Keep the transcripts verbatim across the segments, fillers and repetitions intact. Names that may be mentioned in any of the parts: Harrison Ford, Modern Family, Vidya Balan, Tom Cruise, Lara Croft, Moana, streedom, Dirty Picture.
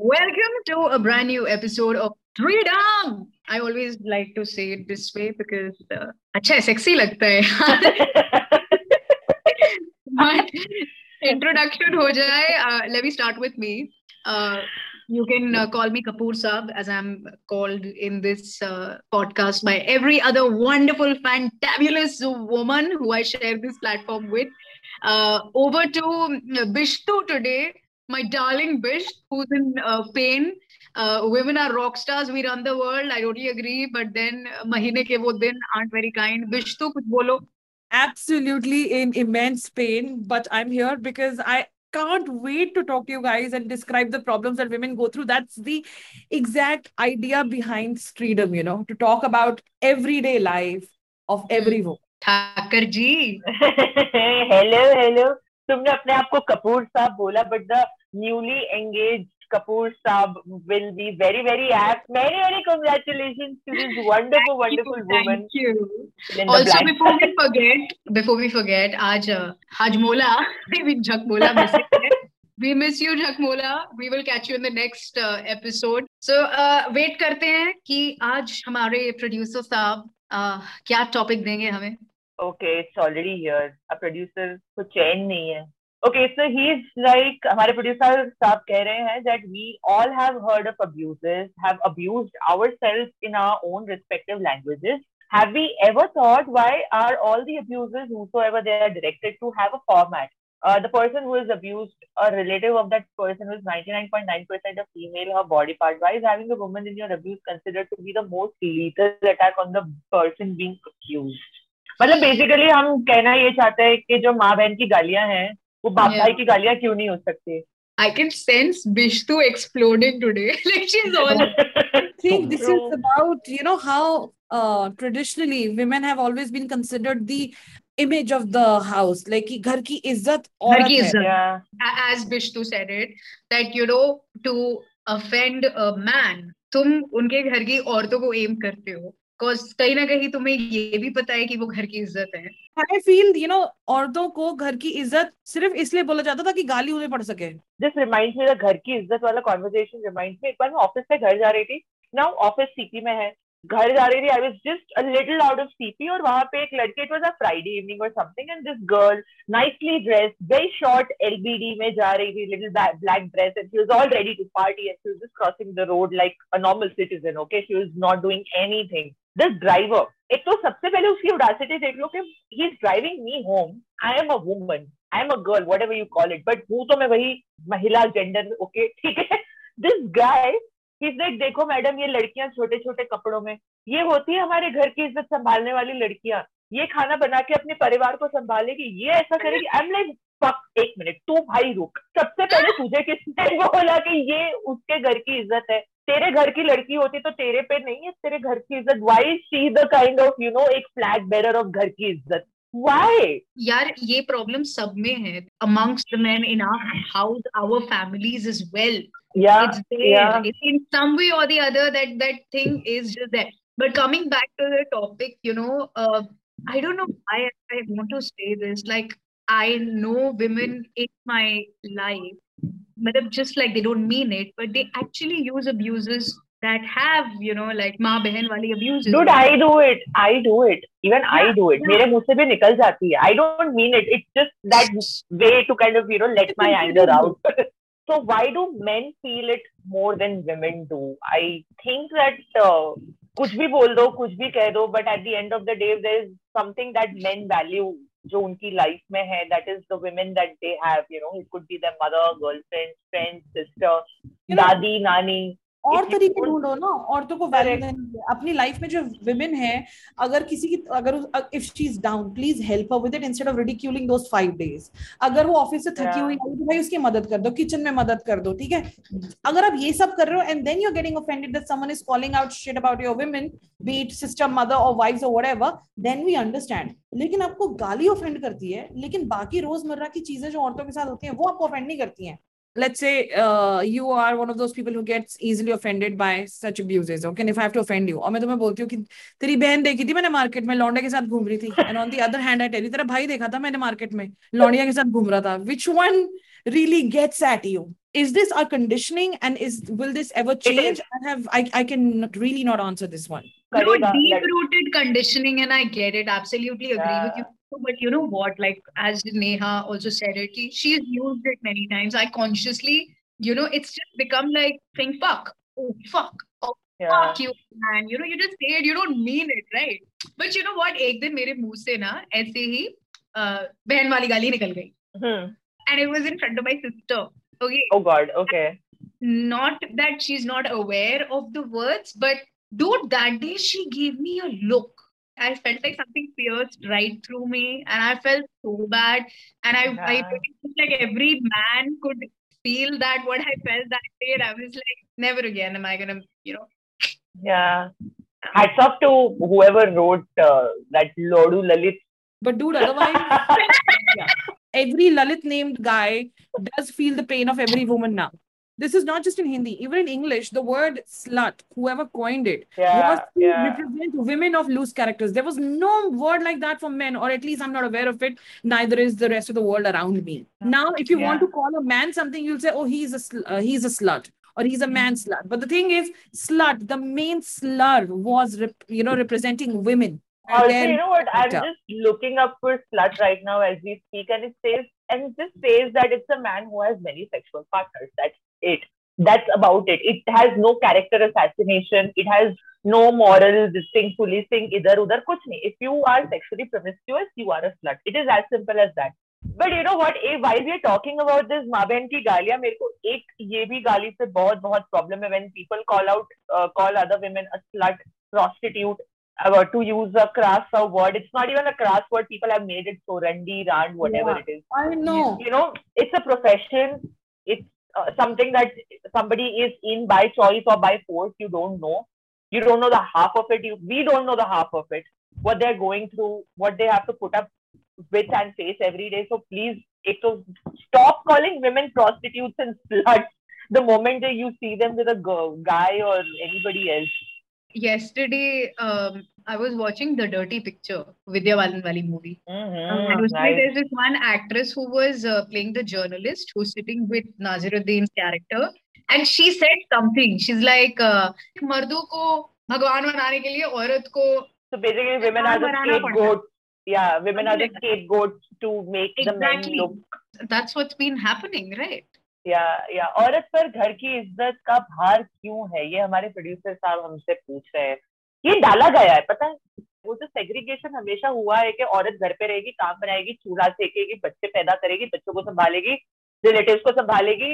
Welcome to a brand new episode of three D A M. I always like to say it this way because uh, अच्छा है, sexy लगता है. But introduction हो जाए. Uh, let me start with me. Uh, you can uh, call me Kapoor Saab, as I'm called in this uh, podcast by every other wonderful, fantabulous woman who I share this platform with. Uh, over to Bishtu today. My darling Bish, who's in uh, pain. Uh, women are rock stars. We run the world. I totally agree. But then, mahine ke wo din aren't very kind. Bish, tu kuch bolo. Absolutely in immense pain. But I'm here because I can't wait to talk to you guys and describe the problems that women go through. That's the exact idea behind streedom, you know, to talk about everyday life of every woman. Thakur ji. Hello, hello. तुमने अपने आप को कपूर साहब बोला, but the newly engaged Kapoor Saab will be very, very apt. Many, many congratulations to this wonderful, thank wonderful you, woman. Thank you. Also, before we forget, before we forget, आज Hajmola, Jhakmola message. We miss you, Jhakmola. We will catch you in the next uh, episode. So, uh, wait करते हैं कि आज हमारे producer साहब uh, क्या topic देंगे हमें. Okay, it's already here. A producer को चैन नहीं है. Okay, so he's like, हमारे producer साहब कह रहे हैं that we all have heard of abuses, have abused ourselves in our own respective languages. Have we ever thought why are all the abuses, whosoever they are directed to, have a format? Uh, the person who is abused, a relative of that person who is ninety-nine point nine percent a female, her body part. Why is having a woman in your abuse considered to be the most lethal attack on the person being accused? मतलब basically हम कहना ये चाहते हैं कि जो माँ बहन की गालियां हैं वो बाप भाई की गालियां क्यों नहीं हो सकती. I can sense Bishtu exploding today. Like she's all. I think this is about, you know, how uh, traditionally women have always been considered the image of the house. Like घर की इज्जत और yeah. As Bishtu said it, that you know, to offend a man, तुम उनके घर की औरतों को aim करते हो. कहीं ना कहीं तुम्हें ये भी पता है कि वो घर की इज्जत है. I feel, you know, औरतों को घर की इज्जत सिर्फ इसलिए बोला जाता था कि गाली उन्हें पड़ सके. This reminds me, घर की इज्जत वाला कॉन्वर्सेशन reminds me. एक बार मैं ऑफिस से घर जा रही थी. Now ऑफिस सीपी में है. घर जा रही थी. I was just a little out of C P और वहाँ पे एक लड़के, it was a Friday evening or something, and this girl, nicely dressed, very short L B D में जा रही थी, little black dress, and she was all ready to party and she was just crossing the road like a normal citizen. Okay, she was not doing anything. This driver, एक तो सबसे पहले उसकी audacity देख लो कि he is driving me home. I am a woman, I am a girl, whatever you call it. But हूँ तो मैं वही महिला gender, okay, ठीक है. This guy, he's like, देखो मैडम, ये लड़कियां छोटे छोटे कपड़ों में, ये होती है हमारे घर की इज्जत संभालने वाली लड़कियां, ये खाना बना के अपने परिवार को संभालेगी, ये ऐसा करेगी. I'm like, fuck, एक मिनट, तू भाई रुक. सबसे पहले तुझे किसने बोला कि ये उसके घर की इज्जत है? तेरे घर की लड़की होती तो तेरे पे नहीं है तेरे घर की इज्जत. Why she the kind of, you know, एक फ्लैग बेरर ऑफ घर की इज्जत. वाई यार, ये प्रॉब्लम सब में है, amongst the men in our house, our families as well. In some way और the other that that thing is just that. But coming back to the topic, you know, I don't know why I want to say this, like I know women in my life, मतलब just like they don't mean it, but they actually use abuses that have, you know, like माँ बहन वाली abuses. Dude, I do it. I do it. Even yeah, I do it. Yeah. मेरे मुँह से भी निकल जाती है. I don't mean it. It's just that way to kind of, you know, let my anger out. So why do men feel it more than women do? I think that uh, कुछ भी बोल दो, कुछ भी कह दो, but at the end of the day, there is something that men value जो उनकी लाइफ में है, that is the women that they have, you know, it could be their mother, girlfriend, friend, sister, दादी, नानी. और तरीके ढूंढो ना औरतों को वैल्यू अपनी लाइफ में. जो women है, अगर किसी की, अगर if she is down, please help her with it instead of ridiculing those five days. अगर वो ऑफिस से थकी हुई है तो भाई उसकी मदद कर दो, किचन में मदद कर दो, ठीक है. अगर आप ये सब कर रहे हो and then you're getting offended that someone is calling out shit about your women, be it sister, mother or wives or whatever, then we understand. लेकिन आपको गाली ऑफेंड करती है, लेकिन बाकी रोजमर्रा की चीजें जो औरतों के साथ होती हैं वो आपको ऑफेंड नहीं करती हैं. Let's say uh, you are one of those people who gets easily offended by such abuses. Okay, and if I have to offend you, और मैं तुम्हें बोलती हूँ कि तेरी बहन देखी थी मैंने मार्केट में लौंडे के साथ घूम रही थी, and on the other hand I tell you तेरा भाई देखा था मैंने मार्केट में लौंडिया के साथ घूम रहा था. Which one really gets at you? is this our conditioning, and is will this ever change? I have I, I can really not answer this one. No, deep-rooted conditioning, and I get it. Absolutely agree yeah. with you. But you know what? Like, as Neha also said it, she's used it many times. I consciously, you know, it's just become like saying fuck, oh fuck, oh yeah. fuck you, man. You know, you just say it, you don't mean it, right? But you know what? Ek din mere muh se na aise hi behan wali gaali nikal gayi, and it was in front of my sister. Okay. Oh God. Okay. Not that she's not aware of the words, but dude, that day she gave me a look. I felt like something pierced right through me, and I felt so bad. And I, yeah. I like every man could feel that what I felt that day. And I was like, never again am I gonna, you know. Yeah. Hats off to whoever wrote uh, that Lodu Lalit. But dude, otherwise. yeah. Every Lalit named guy does feel the pain of every woman now. This is not just in Hindi, even in English, the word slut, whoever coined it, yeah, was to yeah. represent women of loose characters. There was no word like that for men, or at least I'm not aware of it. Neither is the rest of the world around me. Now, if you yeah. want to call a man something, you'll say, oh, he's a, sl- uh, he's a slut. Or he's a man slut. But the thing is, slut, the main slur was, rep- you know, representing women. Also, you know what, I'm just looking up for slut right now as we speak, and it says, and it just says that it's a man who has many sexual partners. That's it. That's about it. It has no character assassination. It has no moral, this thing, policing, idhar udhar, kuch nahi. If you are sexually promiscuous, you are a slut. It is as simple as that. But you know what, while we are talking about this माँ बहन की गालियाँ, मेरे को एक ये भी गाली से बहुत बहुत problem है when people call out, uh, call other women a slut, prostitute. About to use a crass word. It's not even a crass word. People have made it so randy, rand, whatever yeah, it is. I know. You know, it's a profession. It's uh, something that somebody is in by choice or by force. You don't know. You don't know the half of it. You, we don't know the half of it. What they're going through, what they have to put up with and face every day. So please, it will stop calling women prostitutes and sluts the moment that you see them with a girl, guy or anybody else. Yesterday, um, I was watching the Dirty Picture, Vidya Balan wali movie. Mm-hmm, um, and was nice. Like, there's this one actress who was uh, playing the journalist who's sitting with Naziruddin's character, and she said something. She's like, uh, "Mardo ko Bhagwan banane ke liye aurat ko." So basically, women are the scapegoats. Yeah, women are the scapegoats to make exactly. the men look. That's what's been happening, right? या या औरत पर घर की इज्जत का भार क्यों है, ये हमारे प्रोड्यूसर साहब हमसे पूछ रहे हैं. ये डाला गया है, पता है, वो जो सेग्रीगेशन हमेशा हुआ है कि औरत घर पे रहेगी, काम बनाएगी, चूल्हा सेकेगी, बच्चे पैदा करेगी, बच्चों को संभालेगी, रिलेटिव्स को संभालेगी,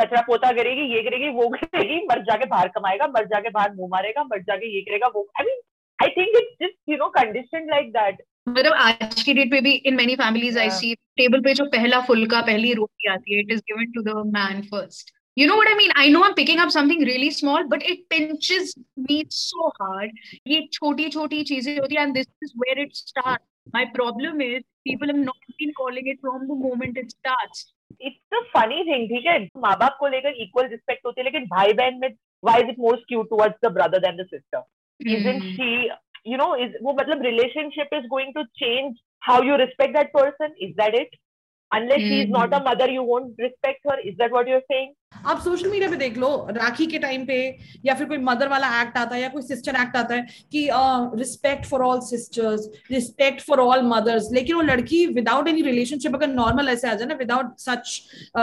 कचरा पोता करेगी, ये करेगी, वो करेगी, मर जाके बाहर कमाएगा, मर जाके बाहर मुंह मारेगा, मर जाके ये करेगा वो. I mean I think it's just you know conditioned like that. मतलब आज की डेट पे भी in many families I see table पे जो पहला फुलका पहली रोटी आती है, it is given to the man first. You know what I mean? I know I'm picking up something really small, but it pinches me so hard. ये छोटी छोटी चीजें होती है, and this is where it starts. My problem is people have not been calling it from the moment it starts. It's a funny thing, ठीक है? माँ बाप को लेकर equal respect होती है, लेकिन भाई बहन में why is it more skewed towards the brother than the sister? Isn't she? You know, is वो मतलब relationship is going to change how you respect that person? Is that it? Unless mm-hmm. she is not a mother, you won't respect her. Is that what you're saying? आप social media पे देख लो, राखी के time पे या फिर कोई mother वाला act आता है या कोई sister act आता है कि uh, respect for all sisters, respect for all mothers. लेकिन वो लड़की without any relationship, अगर normal ऐसे आ जाए ना, without such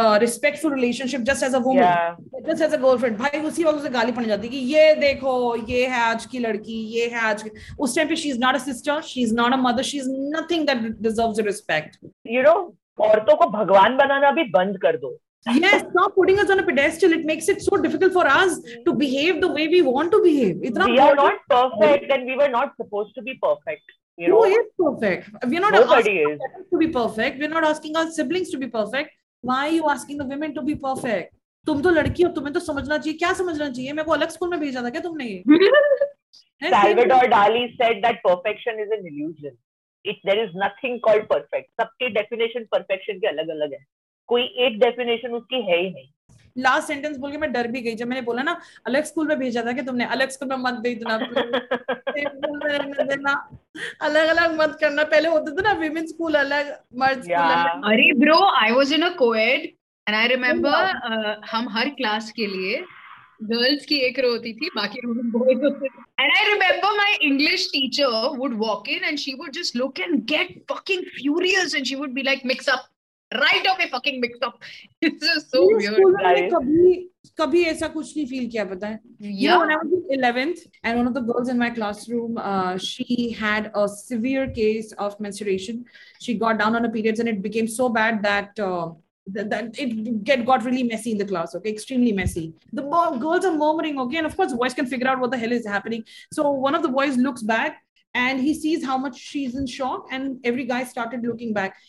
uh, respectful relationship, just as a woman, yeah. just as a girlfriend, भाई उसी वक्त उसे गाली पड़ जाती है कि ये देखो, ये है आज की लड़की, ये है आज की. उस time पे she is not a sister, she is not a mother, she is nothing that deserves respect. You know, औरतों को भगवान बनाना भी बंद कर दो. Yes, stop putting us on a pedestal. It makes it so difficult for us to behave the way we want to behave. Itna we are not perfect, and we were not supposed to be perfect. You know? Who is perfect? We are not Nobody asking is. Our parents to be perfect. We are not asking our siblings to be perfect. Why are you asking the women to be perfect? तुम तो लड़की हो, तुम्हें तो समझना चाहिए. क्या समझना चाहिए? मेरे को अलग स्कूल में भेजा था क्या तुमने? Salvador Dali said that perfection is an illusion. It, there is nothing called perfect. सबकी definition perfection के अलग अलग है. कोई एक definition उसकी है ही नहीं. Last sentence बोल के मैं डर भी गई जब मैंने बोला ना अलग स्कूल में भेजा था कि तुमने. अलग स्कूल में मत दे इतना, अलग अलग मत करना. पहले होता था ना women स्कूल अलग, मर्द स्कूल अलग. अरे bro, I was in a co-ed and I remember हम हर क्लास के लिए गर्ल्स की एक रो होती थी, बाकी रो बॉयज होते थे. And I remember my English teacher would walk in and she would just look and get fucking furious and she would be like mix up right off a fucking mix up. It's just so weird. कभी कभी ऐसा कुछ नहीं feel किया, पता है. या when I was in eleventh and one of the girls in my classroom, uh, she had a severe case of menstruation. She got down on her periods and it became so bad that uh, that it get got really messy in the class. Okay, extremely messy. The bo- girls are murmuring. Okay, and of course, boys can figure out what the hell is happening. So one of the boys looks back and he sees how much she's in shock, and every guy started looking back.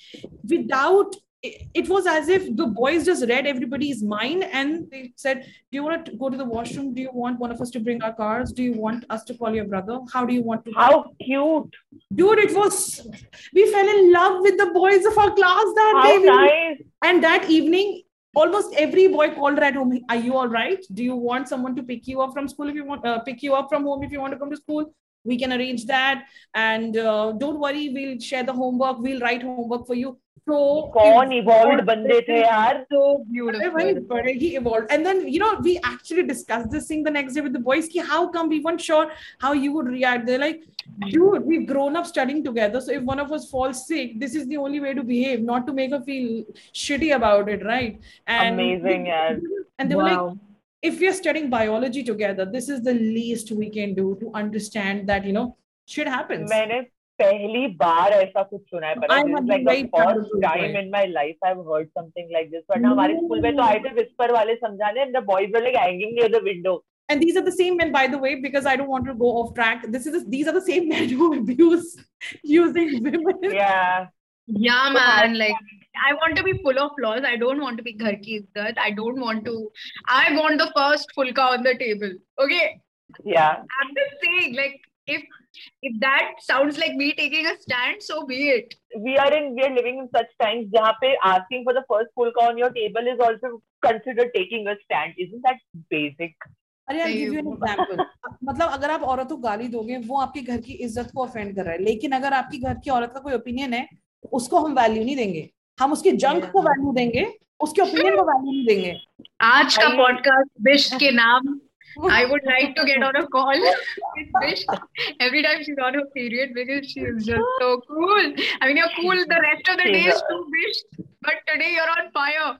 Without it, it was as if the boys just read everybody's mind and they said, "Do you want to go to the washroom? Do you want one of us to bring our cars? Do you want us to call your brother? How do you want to?" How cute, dude! It was. We fell in love with the boys of our class that how day. How nice. And that evening, almost every boy called her at home. Are you all right? Do you want someone to pick you up from school if you want, uh, pick you up from home if you want to come to school? We can arrange that. And uh, don't worry, we'll share the homework. We'll write homework for you. So, कौन evolved बंदे थे यार? So beautiful. He evolved. And then, you know, we actually discussed this thing the next day with the boys. Ki how come we weren't sure how you would react? They're like, dude, we've grown up studying together. So if one of us falls sick, this is the only way to behave, not to make her feel shitty about it, right? And amazing, yeah. And they wow. were like, if we are studying biology together, this is the least we can do to understand that, you know, shit happens. मैंने पहली बार ऐसा कुछ सुना है, but it's like the first time in my life I've heard something like this. But हमारे school में तो आए थे whisper वाले समझाने, and the boys were like hanging near the window. And these are the same men, by the way, because I don't want to go off track. This is the, these are the same men who abuse using women. Yeah, yeah, man. Like I want to be full of flaws. I don't want to be ghar ki izzat. I don't want to. I want the first fulka on the table. Okay. Yeah. I'm just saying, like, if if that sounds like me taking a stand, so be it. We are in we are living in such times, jahan pe asking for the first fulka on your table is also considered taking a stand. Isn't that basic? अरे I'll give you an example. मतलब अगर आप औरत को गाली दोगे, वो आपके घर की इज्जत को ऑफेंड कर रहा है. लेकिन अगर आपकी घर की औरत का कोई ओपिनियन है, उसको हम वैल्यू नहीं देंगे. हम उसके जंक को वैल्यू देंगे, उसके ओपिनियन को वैल्यू नहीं देंगे. आज का पॉडकास्ट बिश के नाम. I would like to get on a call with Bish every time she's on her period because she is just so cool. I mean, you're cool the rest of the days too, Bish, but today you're on fire.